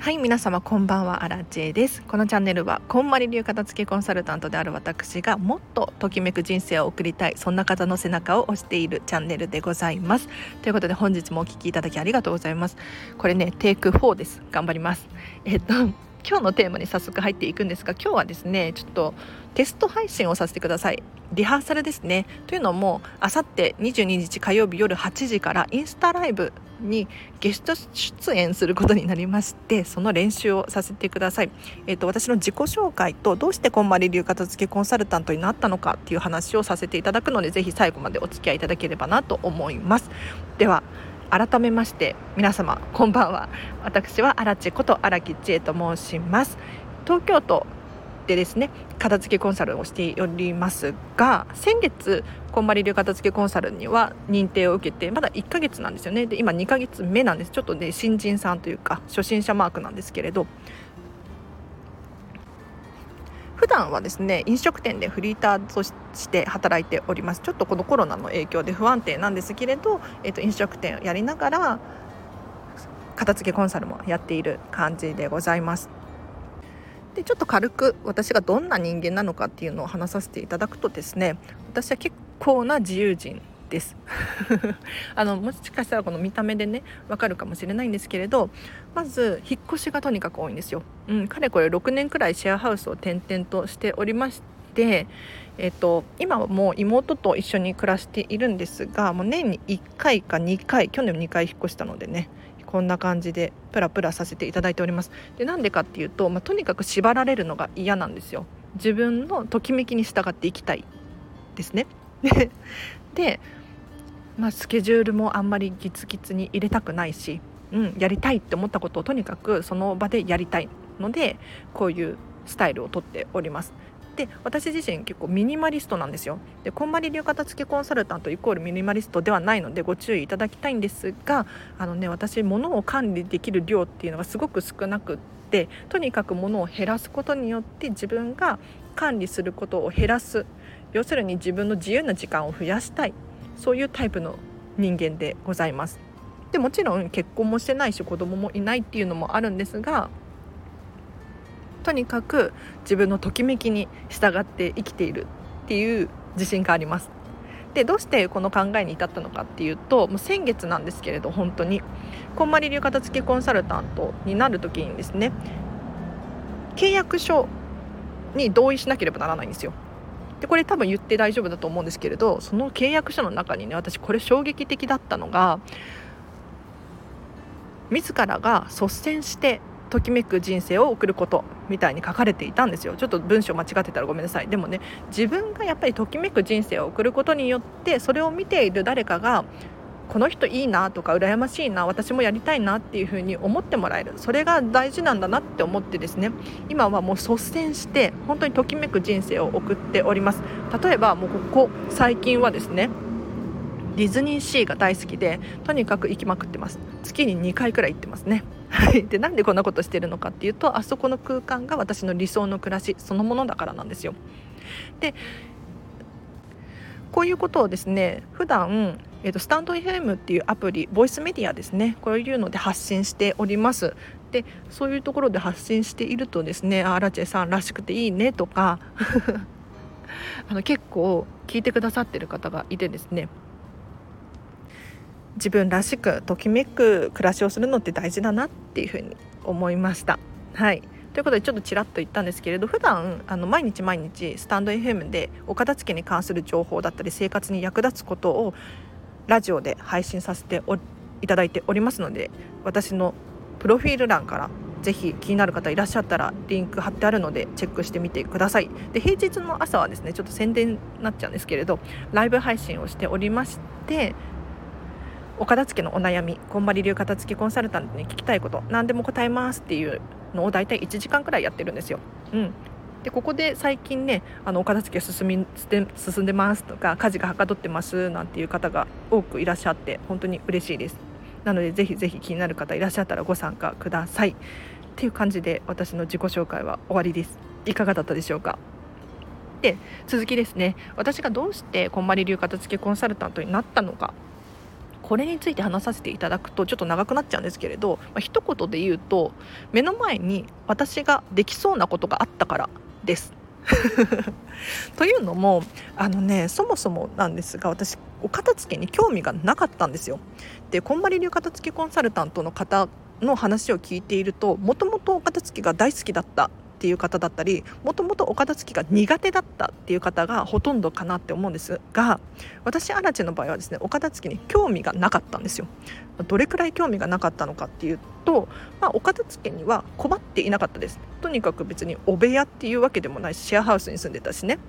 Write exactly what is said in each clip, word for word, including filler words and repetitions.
はい、皆様こんばんは、アラチェです。このチャンネルはこんまり流片付けコンサルタントである私がもっとときめく人生を送りたい、そんな方の背中を押しているチャンネルでございます。ということで本日もお聞きいただきありがとうございます。これねテイクフォーです。頑張ります。えっと今日のテーマに早速入っていくんですが、今日はですねちょっとテスト配信をさせてください。リハーサルですね。というのもあさってにじゅうににち火曜日夜はちじからインスタライブにゲスト出演することになりまして、その練習をさせてください。えーと、私の自己紹介とどうしてこんまり流片付けコンサルタントになったのかっていう話をさせていただくので、ぜひ最後までお付き合いいただければなと思います。では改めまして皆様こんばんは。私はアラチェこと荒木千恵と申します。東京都でですね片付けコンサルをしておりますが、先月こんまり流片付けコンサルには認定を受けてまだいっかげつなんですよね。で今にかげつめなんです。ちょっとね新人さんというか初心者マークなんですけれど、普段はですね飲食店でフリーターとして働いております。ちょっとこのコロナの影響で不安定なんですけれど、えっと、飲食店をやりながら片付けコンサルもやっている感じでございます。でちょっと軽く私がどんな人間なのかっていうのを話させていただくとですね、私は結構な自由人ですあのもしかしたらこの見た目でねわかるかもしれないんですけれど、まず引っ越しがとにかく多いんですよ、うん、かれこれろくねんくらいシェアハウスを転々としておりまして、えー、と今はもう妹と一緒に暮らしているんですが、もう年にいっかいかにかい、去年もにかい引っ越したのでね、こんな感じでプラプラさせていただいております。でなんでかっていうと、まあ、とにかく縛られるのが嫌なんですよ。自分のときめきに従っていきたいですねでまあ、スケジュールもあんまりギツギツに入れたくないし、うん、やりたいって思ったことをとにかくその場でやりたいので、こういうスタイルをとっております。で私自身結構ミニマリストなんですよ。でこんまり流片付けコンサルタントイコールミニマリストではないのでご注意いただきたいんですが、あのね私物を管理できる量っていうのがすごく少なくって、とにかく物を減らすことによって自分が管理することを減らす、要するに自分の自由な時間を増やしたい、そういうタイプの人間でございます。でもちろん結婚もしてないし子供もいないっていうのもあるんですが、とにかく自分のときめきに従って生きているっていう自信があります。でどうしてこの考えに至ったのかっていうと、もう先月なんですけれど、本当にこんまり流片付けコンサルタントになる時にですね、契約書に同意しなければならないんですよ。でこれ多分言って大丈夫だと思うんですけれど、その契約書の中にね、私これ衝撃的だったのが、自らが率先してときめく人生を送ることみたいに書かれていたんですよ。ちょっと文章間違ってたらごめんなさい。でもね、自分がやっぱりときめく人生を送ることによって、それを見ている誰かがこの人いいなとか羨ましいな、私もやりたいなっていう風に思ってもらえる、それが大事なんだなって思ってですね、今はもう率先して本当にときめく人生を送っております。例えばもうここ最近はですね、ディズニーシーが大好きでとにかく行きまくってます。月ににかいくらい行ってますねでなんでこんなことしてるのかっていうと、あそこの空間が私の理想の暮らしそのものだからなんですよ。でこういうことをですね、普段、えーと、スタンド エフエム っていうアプリ、ボイスメディアですね、こういうので発信しております。でそういうところで発信しているとですね、アラチェさんらしくていいねとかあの結構聞いてくださってる方がいてですね、自分らしくときめく暮らしをするのって大事だなっていうふうに思いました。はい、ということでちょっとちらっと言ったんですけれど、普段あの毎日毎日スタンド エフエム でお片付けに関する情報だったり生活に役立つことをラジオで配信させていただいておりますので、私のプロフィール欄からぜひ気になる方いらっしゃったらリンク貼ってあるのでチェックしてみてください。で平日の朝はですね、ちょっと宣伝になっちゃうんですけれど、ライブ配信をしておりまして、お片付けのお悩み、こんまり流片付けコンサルタントに聞きたいこと何でも答えますっていうのを大体いちじかんくらいやってるんですよ、うん、でここで最近ね、あのお片付け進み進んでますとか、家事がはかどってますなんていう方が多くいらっしゃって、本当に嬉しいです。なのでぜひぜひ気になる方いらっしゃったらご参加くださいっていう感じで、私の自己紹介は終わりです。いかがだったでしょうか。で続きですね、私がどうしてこんまり流片付けコンサルタントになったのか、これについて話させていただくとちょっと長くなっちゃうんですけれど、まあ、一言で言うと、目の前に私ができそうなことがあったからですというのも、あのね、そもそもなんですが、私お片付けに興味がなかったんですよ。で、こんまり流片付けコンサルタントの方の話を聞いていると、もともとお片付けが大好きだったっていう方だったり、もともとお片付けが苦手だったっていう方がほとんどかなって思うんですが、私アラチェの場合はですね、お片付けに興味がなかったんですよ。どれくらい興味がなかったのかっていうと、まあ、お片付けには困っていなかったです。とにかく別にお部屋っていうわけでもないし、シェアハウスに住んでたしね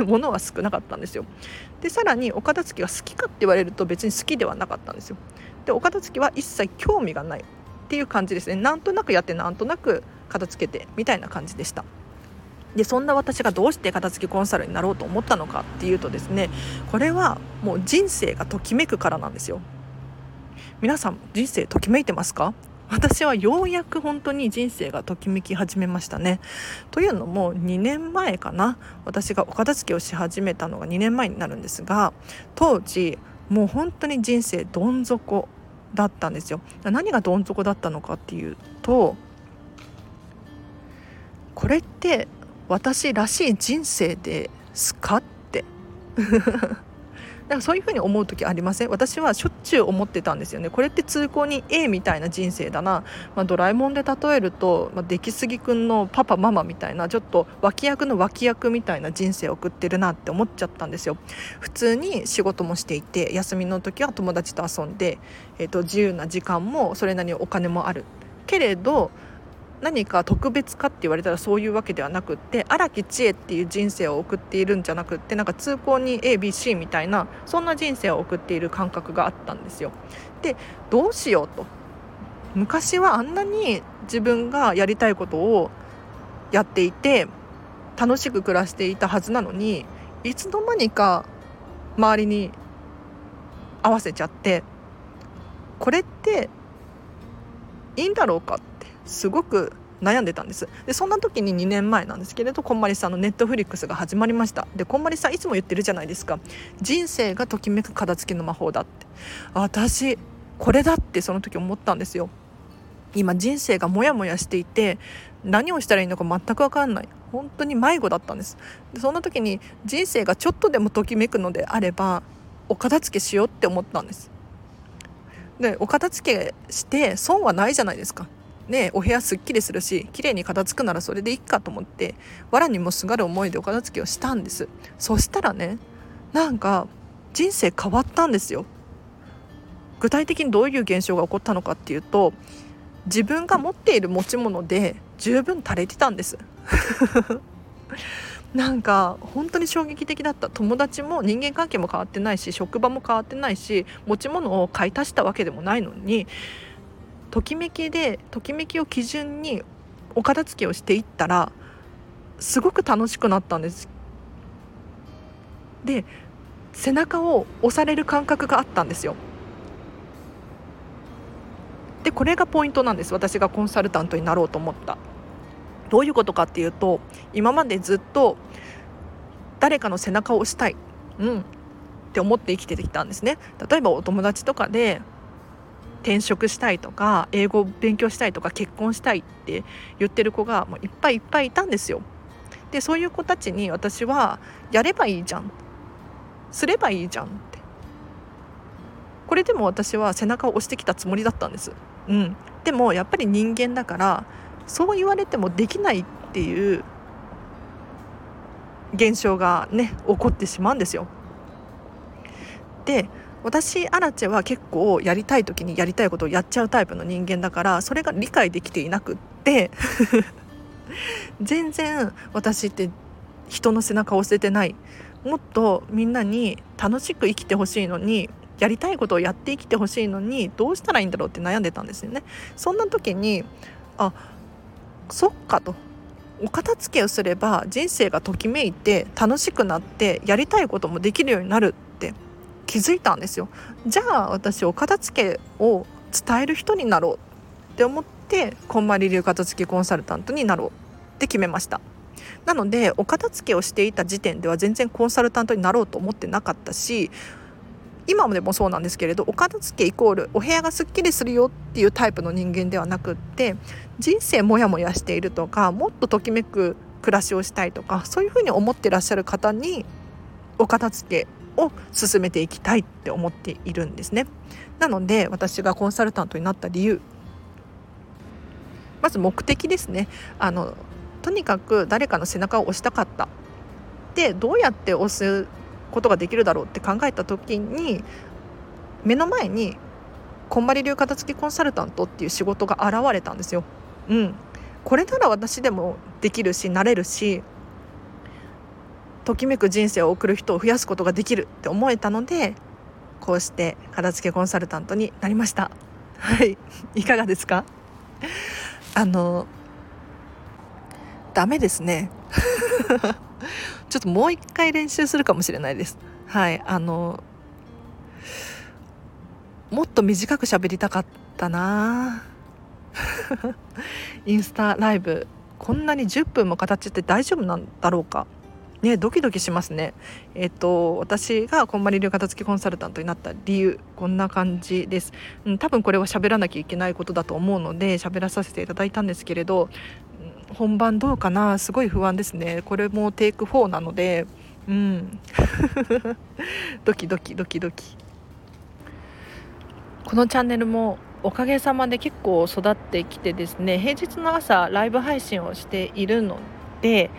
物は少なかったんですよ。で、さらにお片付けが好きかって言われると別に好きではなかったんですよ。で、お片付けは一切興味がないっていう感じですね。なんとなくやって、なんとなく片付けてみたいな感じでした。で、そんな私がどうして片付けコンサルになろうと思ったのかっていうとですね、これはもう人生がときめくからなんですよ。皆さん、人生ときめいてますか？私はようやく本当に人生がときめき始めましたね。というのもにねんまえかな、私がお片付けをし始めたのがにねんまえになるんですが、当時もう本当に人生どん底だったんですよ。何がどん底だったのかっていうと、これって私らしい人生ですかってだからそういうふうに思う時ありません？私はしょっちゅう思ってたんですよね。これって通行人 A みたいな人生だな、まあ、ドラえもんで例えると、まあ、出来すぎくんのパパママみたいな、ちょっと脇役の脇役みたいな人生を送ってるなって思っちゃったんですよ。普通に仕事もしていて、休みの時は友達と遊んで、えーと、自由な時間もそれなりにお金もあるけれど、何か特別かって言われたらそういうわけではなくって、荒木千恵っていう人生を送っているんじゃなくって、なんか通行人 エービーシー みたいな、そんな人生を送っている感覚があったんですよ。で、どうしようと、昔はあんなに自分がやりたいことをやっていて楽しく暮らしていたはずなのに、いつの間にか周りに合わせちゃって、これっていいんだろうかってすごく悩んでたんです。で、そんな時ににねんまえなんですけれど、こんまりさんの Netflix が始まりました。で、こんまりさんいつも言ってるじゃないですか、人生がときめく片付けの魔法だって。私これだってその時思ったんですよ。今人生がモヤモヤしていて、何をしたらいいのか全く分かんない、本当に迷子だったんです。で、そんな時に人生がちょっとでもときめくのであれば、お片付けしようって思ったんです。で、お片付けして損はないじゃないですか。ね、お部屋すっきりするし、綺麗に片付くならそれでいいかと思って、藁にもすがる思いでお片付けをしたんです。そしたらね、なんか人生変わったんですよ。具体的にどういう現象が起こったのかっていうと、自分が持っている持ち物で十分足りてたんですなんか本当に衝撃的だった。友達も人間関係も変わってないし、職場も変わってないし、持ち物を買い足したわけでもないのに、ときめきで、ときめきを基準にお片付けをしていったらすごく楽しくなったんです。で、背中を押される感覚があったんですよ。で、これがポイントなんです。私がコンサルタントになろうと思った、どういうことかっていうと、今までずっと誰かの背中を押したい、うん、って思って生きてきたんですね。例えばお友達とかで転職したいとか、英語を勉強したいとか、結婚したいって言ってる子がもういっぱいいっぱいいたんですよ。で、そういう子たちに私はやればいいじゃん、すればいいじゃんって、これでも私は背中を押してきたつもりだったんです、うん、でもやっぱり人間だから、そう言われてもできないっていう現象がね、起こってしまうんですよ。で、私アラチェは結構やりたい時にやりたいことをやっちゃうタイプの人間だから、それが理解できていなくって全然私って人の背中を押せてない、もっとみんなに楽しく生きてほしいのに、やりたいことをやって生きてほしいのに、どうしたらいいんだろうって悩んでたんですよね。そんな時に、あ、そっかと、お片付けをすれば人生がときめいて楽しくなって、やりたいこともできるようになるって気づいたんですよ。じゃあ私お片付けを伝える人になろうって思って、こんまり流片付けコンサルタントになろうって決めました。なのでお片付けをしていた時点では全然コンサルタントになろうと思ってなかったし、今でもそうなんですけれど、お片付けイコールお部屋がすっきりするよっていうタイプの人間ではなくって、人生モヤモヤしているとか、もっとときめく暮らしをしたいとか、そういうふうに思ってらっしゃる方にお片付けを進めていきたいって思っているんですね。なので私がコンサルタントになった理由、まず目的ですね。あのとにかく誰かの背中を押したかった。でどうやって押すことができるだろうって考えた時に、目の前にこんまり流片付けコンサルタントっていう仕事が現れたんですよ、うん、これなら私でもできるしなれるし、ときめく人生を送る人を増やすことができるって思えたので、こうして片付けコンサルタントになりました。はい、いかがですか？あのダメですねちょっともう一回練習するかもしれないです。はい、あのもっと短く喋りたかったなインスタライブこんなにじゅっぷんも形って大丈夫なんだろうかね、ドキドキしますね。えっと、私がこんまり流片付けコンサルタントになった理由、こんな感じです、うん、多分これは喋らなきゃいけないことだと思うので喋らさせていただいたんですけれど、本番どうかな、すごい不安ですね。これもテイクフォーなので、うん、ドキドキドキドキ。このチャンネルもおかげさまで結構育ってきてですね、平日の朝ライブ配信をしているので、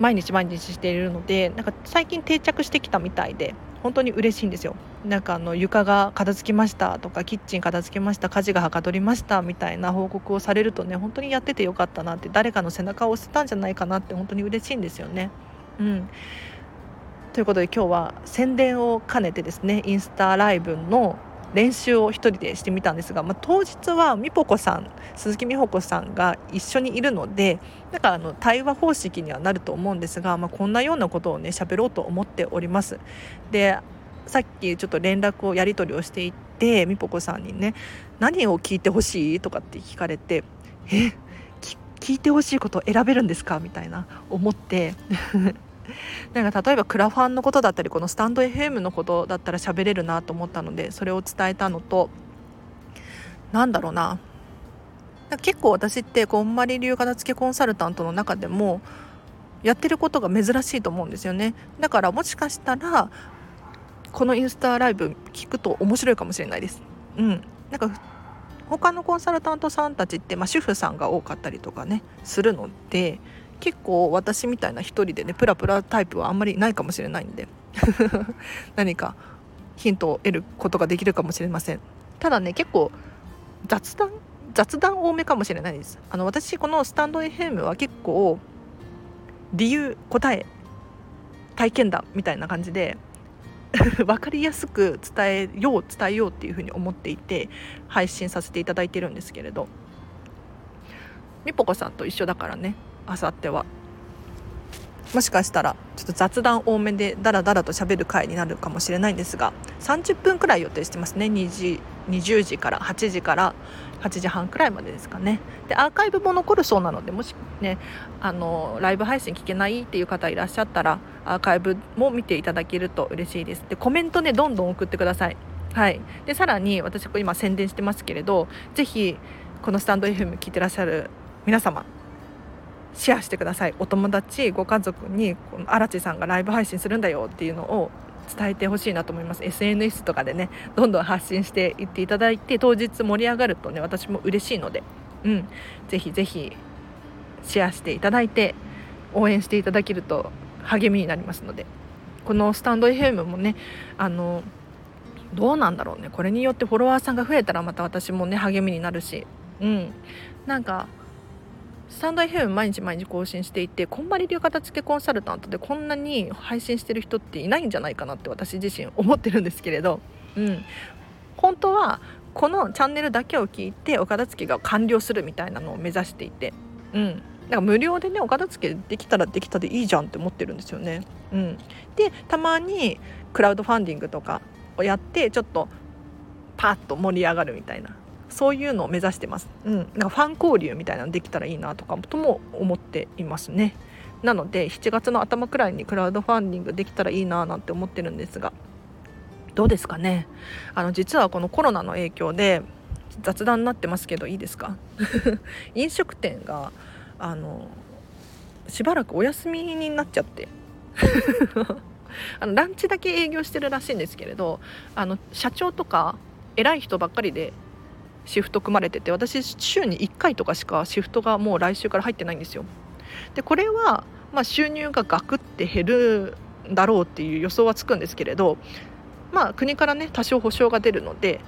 毎日毎日しているので、なんか最近定着してきたみたいで本当に嬉しいんですよ。なんかあの床が片付きましたとか、キッチン片付けました、家事がはかどりましたみたいな報告をされるとね、本当にやっててよかったなって、誰かの背中を押せたんじゃないかなって本当に嬉しいんですよね、うん、ということで今日は宣伝を兼ねてですね、インスタライブの練習を一人でしてみたんですが、まあ、当日はみぽこさん、鈴木みほこさんが一緒にいるので、なんかあの対話方式にはなると思うんですが、まあ、こんなようなことをね喋ろうと思っております。でさっきちょっと連絡をやり取りをしていて、みぽこさんにね、何を聞いてほしいとかって聞かれて、え聞いてほしいことを選べるんですかみたいな思ってなんか例えばクラファンのことだったり、このスタンド エフエム のことだったら喋れるなと思ったので、それを伝えたのと、なんだろうな、なんか結構私ってこんまり流片付けコンサルタントの中でもやってることが珍しいと思うんですよね。だからもしかしたらこのインスタライブ聞くと面白いかもしれないです、うん、なんか他のコンサルタントさんたちって、まあ、主婦さんが多かったりとかねするので、結構私みたいな一人でねプラプラタイプはあんまりいないかもしれないんで何かヒントを得ることができるかもしれません。ただね、結構雑談雑談多めかもしれないです。あの私このスタンド エフエム は結構理由、答え、体験談みたいな感じで分かりやすく伝えよう伝えようっていうふうに思っていて配信させていただいてるんですけれど、みぽこさんと一緒だからね、あさってはもしかしたらちょっと雑談多めでダラダラと喋る回になるかもしれないんですが、さんじゅっぷんくらい予定してますね。にじにじゅうじからはちじからはちじはんくらいまでですかね。でアーカイブも残るそうなので、もしねあのライブ配信聞けないっていう方いらっしゃったらアーカイブも見ていただけると嬉しいです。でコメントねどんどん送ってください。はい、でさらに私今宣伝してますけれど、ぜひこのスタンド エフエム 聞いてらっしゃる皆様シェアしてください。お友達、ご家族にこの荒地さんがライブ配信するんだよっていうのを伝えてほしいなと思います。 エスエヌエス とかでねどんどん発信していっていただいて、当日盛り上がるとね私も嬉しいので、うん、ぜひぜひシェアしていただいて応援していただけると励みになりますので、このスタンド エフエム もねあのどうなんだろうね、これによってフォロワーさんが増えたらまた私もね励みになるし、うん、なんかスタンド エフエム 毎日毎日更新していて、こんまり流片付けコンサルタントでこんなに配信してる人っていないんじゃないかなって私自身思ってるんですけれど、うん、本当はこのチャンネルだけを聞いてお片付けが完了するみたいなのを目指していて、うん、だから無料でねお片付けできたらできたでいいじゃんって思ってるんですよね、うん、でたまにクラウドファンディングとかをやってちょっとパッと盛り上がるみたいな、そういうのを目指してます、うん、なんかファン交流みたいなのできたらいいなとかとも思っていますね。なのでしちがつの頭くらいにクラウドファンディングできたらいいななんて思ってるんですが、どうですかね。あの実はこのコロナの影響で雑談になってますけどいいですか飲食店があのしばらくお休みになっちゃってあのランチだけ営業してるらしいんですけれど、あの社長とか偉い人ばっかりでシフト組まれてて、私週にいっかいとかしかシフトがもう来週から入ってないんですよ。でこれは、まあ、収入がガクって減るんだろうっていう予想はつくんですけれど、まあ国からね多少保証が出るので、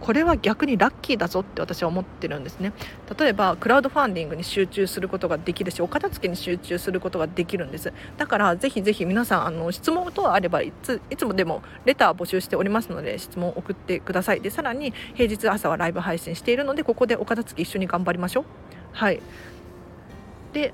これは逆にラッキーだぞって私は思ってるんですね。例えばクラウドファンディングに集中することができるし、お片付けに集中することができるんです。だからぜひぜひ皆さん、あの質問等あればいつ、いつもでもレター募集しておりますので質問を送ってください。でさらに平日朝はライブ配信しているので、ここでお片付け一緒に頑張りましょう。はい。で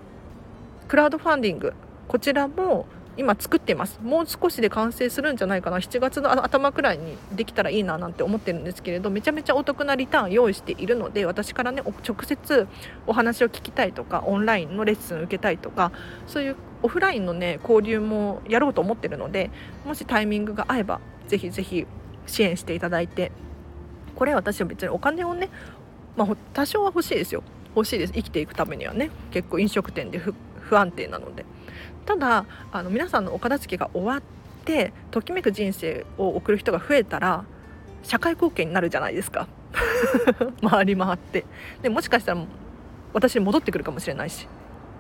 クラウドファンディング、こちらも今作っています。もう少しで完成するんじゃないかな、しちがつの頭くらいにできたらいいななんて思ってるんですけれど、めちゃめちゃお得なリターン用意しているので、私からね直接お話を聞きたいとか、オンラインのレッスン受けたいとか、そういうオフラインのね交流もやろうと思ってるので、もしタイミングが合えばぜひぜひ支援していただいて、これは私は別にお金をね、まあ、多少は欲しいですよ、欲しいです、生きていくためにはね。結構飲食店で 不, 不安定なので、ただあの皆さんのお片付けが終わってときめく人生を送る人が増えたら社会貢献になるじゃないですか回り回って、でもしかしたら私に戻ってくるかもしれないし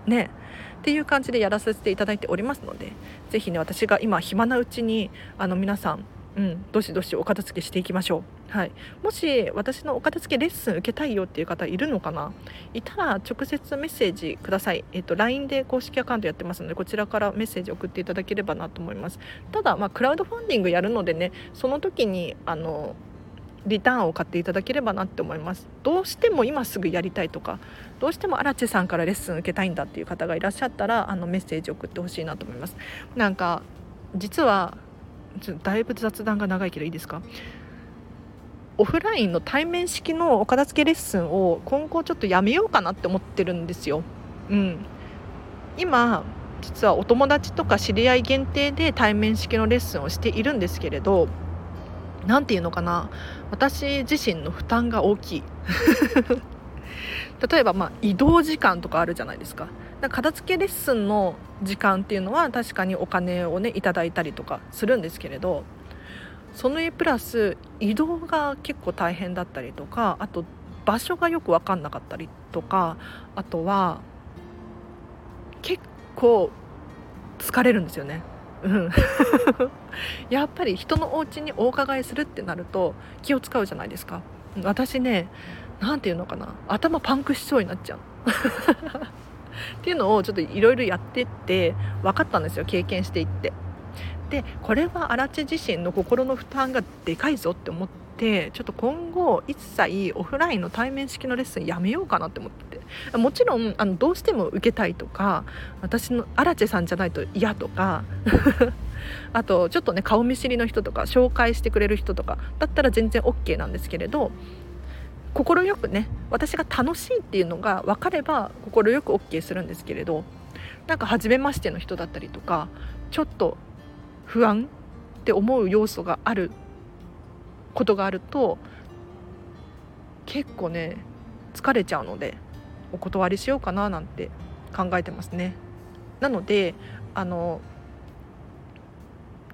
ねっていう感じでやらせていただいておりますので、ぜひね私が今暇なうちにあの皆さん、うん、どしどしお片付けしていきましょう。はい、もし私のお片付けレッスン受けたいよっていう方いるのかな、いたら直接メッセージください。えっと、ライン で公式アカウントやってますので、こちらからメッセージ送っていただければなと思います。ただ、まあ、クラウドファンディングやるのでね、その時にあのリターンを買っていただければなって思います。どうしても今すぐやりたいとか、どうしても荒地さんからレッスン受けたいんだっていう方がいらっしゃったら、あのメッセージ送ってほしいなと思います。なんか実はだいぶ雑談が長いけどいいですか。オフラインの対面式のお片付けレッスンを今後ちょっとやめようかなって思ってるんですよ、うん、今実はお友達とか知り合い限定で対面式のレッスンをしているんですけれど、なんていうのかな、私自身の負担が大きい例えばまあ移動時間とかあるじゃないですか。なんか片付けレッスンの時間っていうのは確かにお金をねいただいたりとかするんですけれど、そのプラス移動が結構大変だったりとか、あと場所がよく分かんなかったりとか、あとは結構疲れるんですよね、うん、やっぱり人のお家にお伺いするってなると気を使うじゃないですか。私ね、なんていうのかな、頭パンクしそうになっちゃうっていうのをちょっといろいろやってって分かったんですよ、経験していって。でこれは荒地自身の心の負担がでかいぞって思って、ちょっと今後一切オフラインの対面式のレッスンやめようかなって思ってて、もちろんあのどうしても受けたいとか、私の荒地さんじゃないと嫌とかあとちょっとね顔見知りの人とか紹介してくれる人とかだったら全然 OK なんですけれど、心よくね私が楽しいっていうのが分かれば心よく OK するんですけれど、なんか初めましての人だったりとかちょっと不安って思う要素があることがあると結構ね疲れちゃうのでお断りしようかななんて考えてますね。なのであの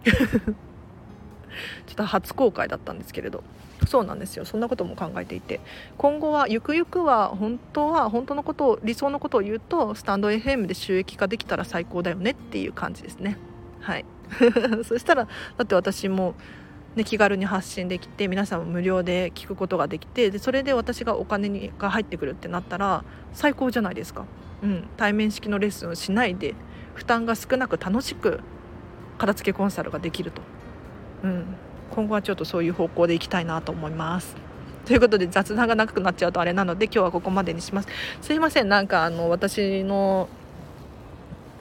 ちょっと初公開だったんですけれど、そうなんですよ、そんなことも考えていて、今後はゆくゆくは本当は本当のことを理想のことを言うとスタンド エフエム で収益化できたら最高だよねっていう感じですね。はいそしたらだって私も、ね、気軽に発信できて皆さんも無料で聞くことができて、でそれで私がお金にが入ってくるってなったら最高じゃないですか、うん、対面式のレッスンをしないで負担が少なく楽しく片付けコンサルができると、うん今後はちょっとそういう方向でいきたいなと思います。ということで雑談が長くなっちゃうとあれなので今日はここまでにします。すいません、なんかあの私の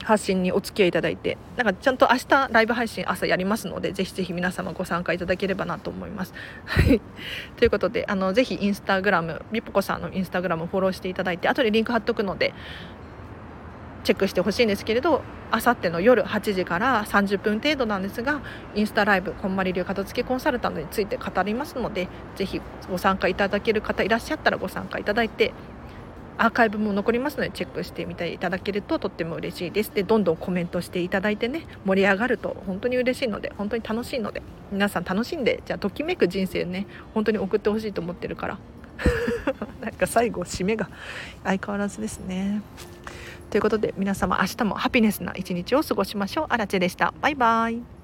発信にお付き合いいただいて、なんかちゃんと明日ライブ配信朝やりますので、ぜひぜひ皆様ご参加いただければなと思います。はい。ということであのぜひインスタグラム、みぽこさんのインスタグラムをフォローしていただいて、後でリンク貼っとくのでチェックしてほしいんですけれど、あさっての夜はちじからさんじゅっぷん程度なんですが、インスタライブこんまり流片付けコンサルタントについて語りますので、ぜひご参加いただける方いらっしゃったらご参加いただいて、アーカイブも残りますのでチェックしてみていただけるととっても嬉しいです。でどんどんコメントしていただいてね、盛り上がると本当に嬉しいので、本当に楽しいので、皆さん楽しんで、じゃあときめく人生ね、本当に送ってほしいと思ってるからなんか最後締めが相変わらずですね。ということで皆様、明日もハピネスな一日を過ごしましょう。アラチェでした。バイバイ。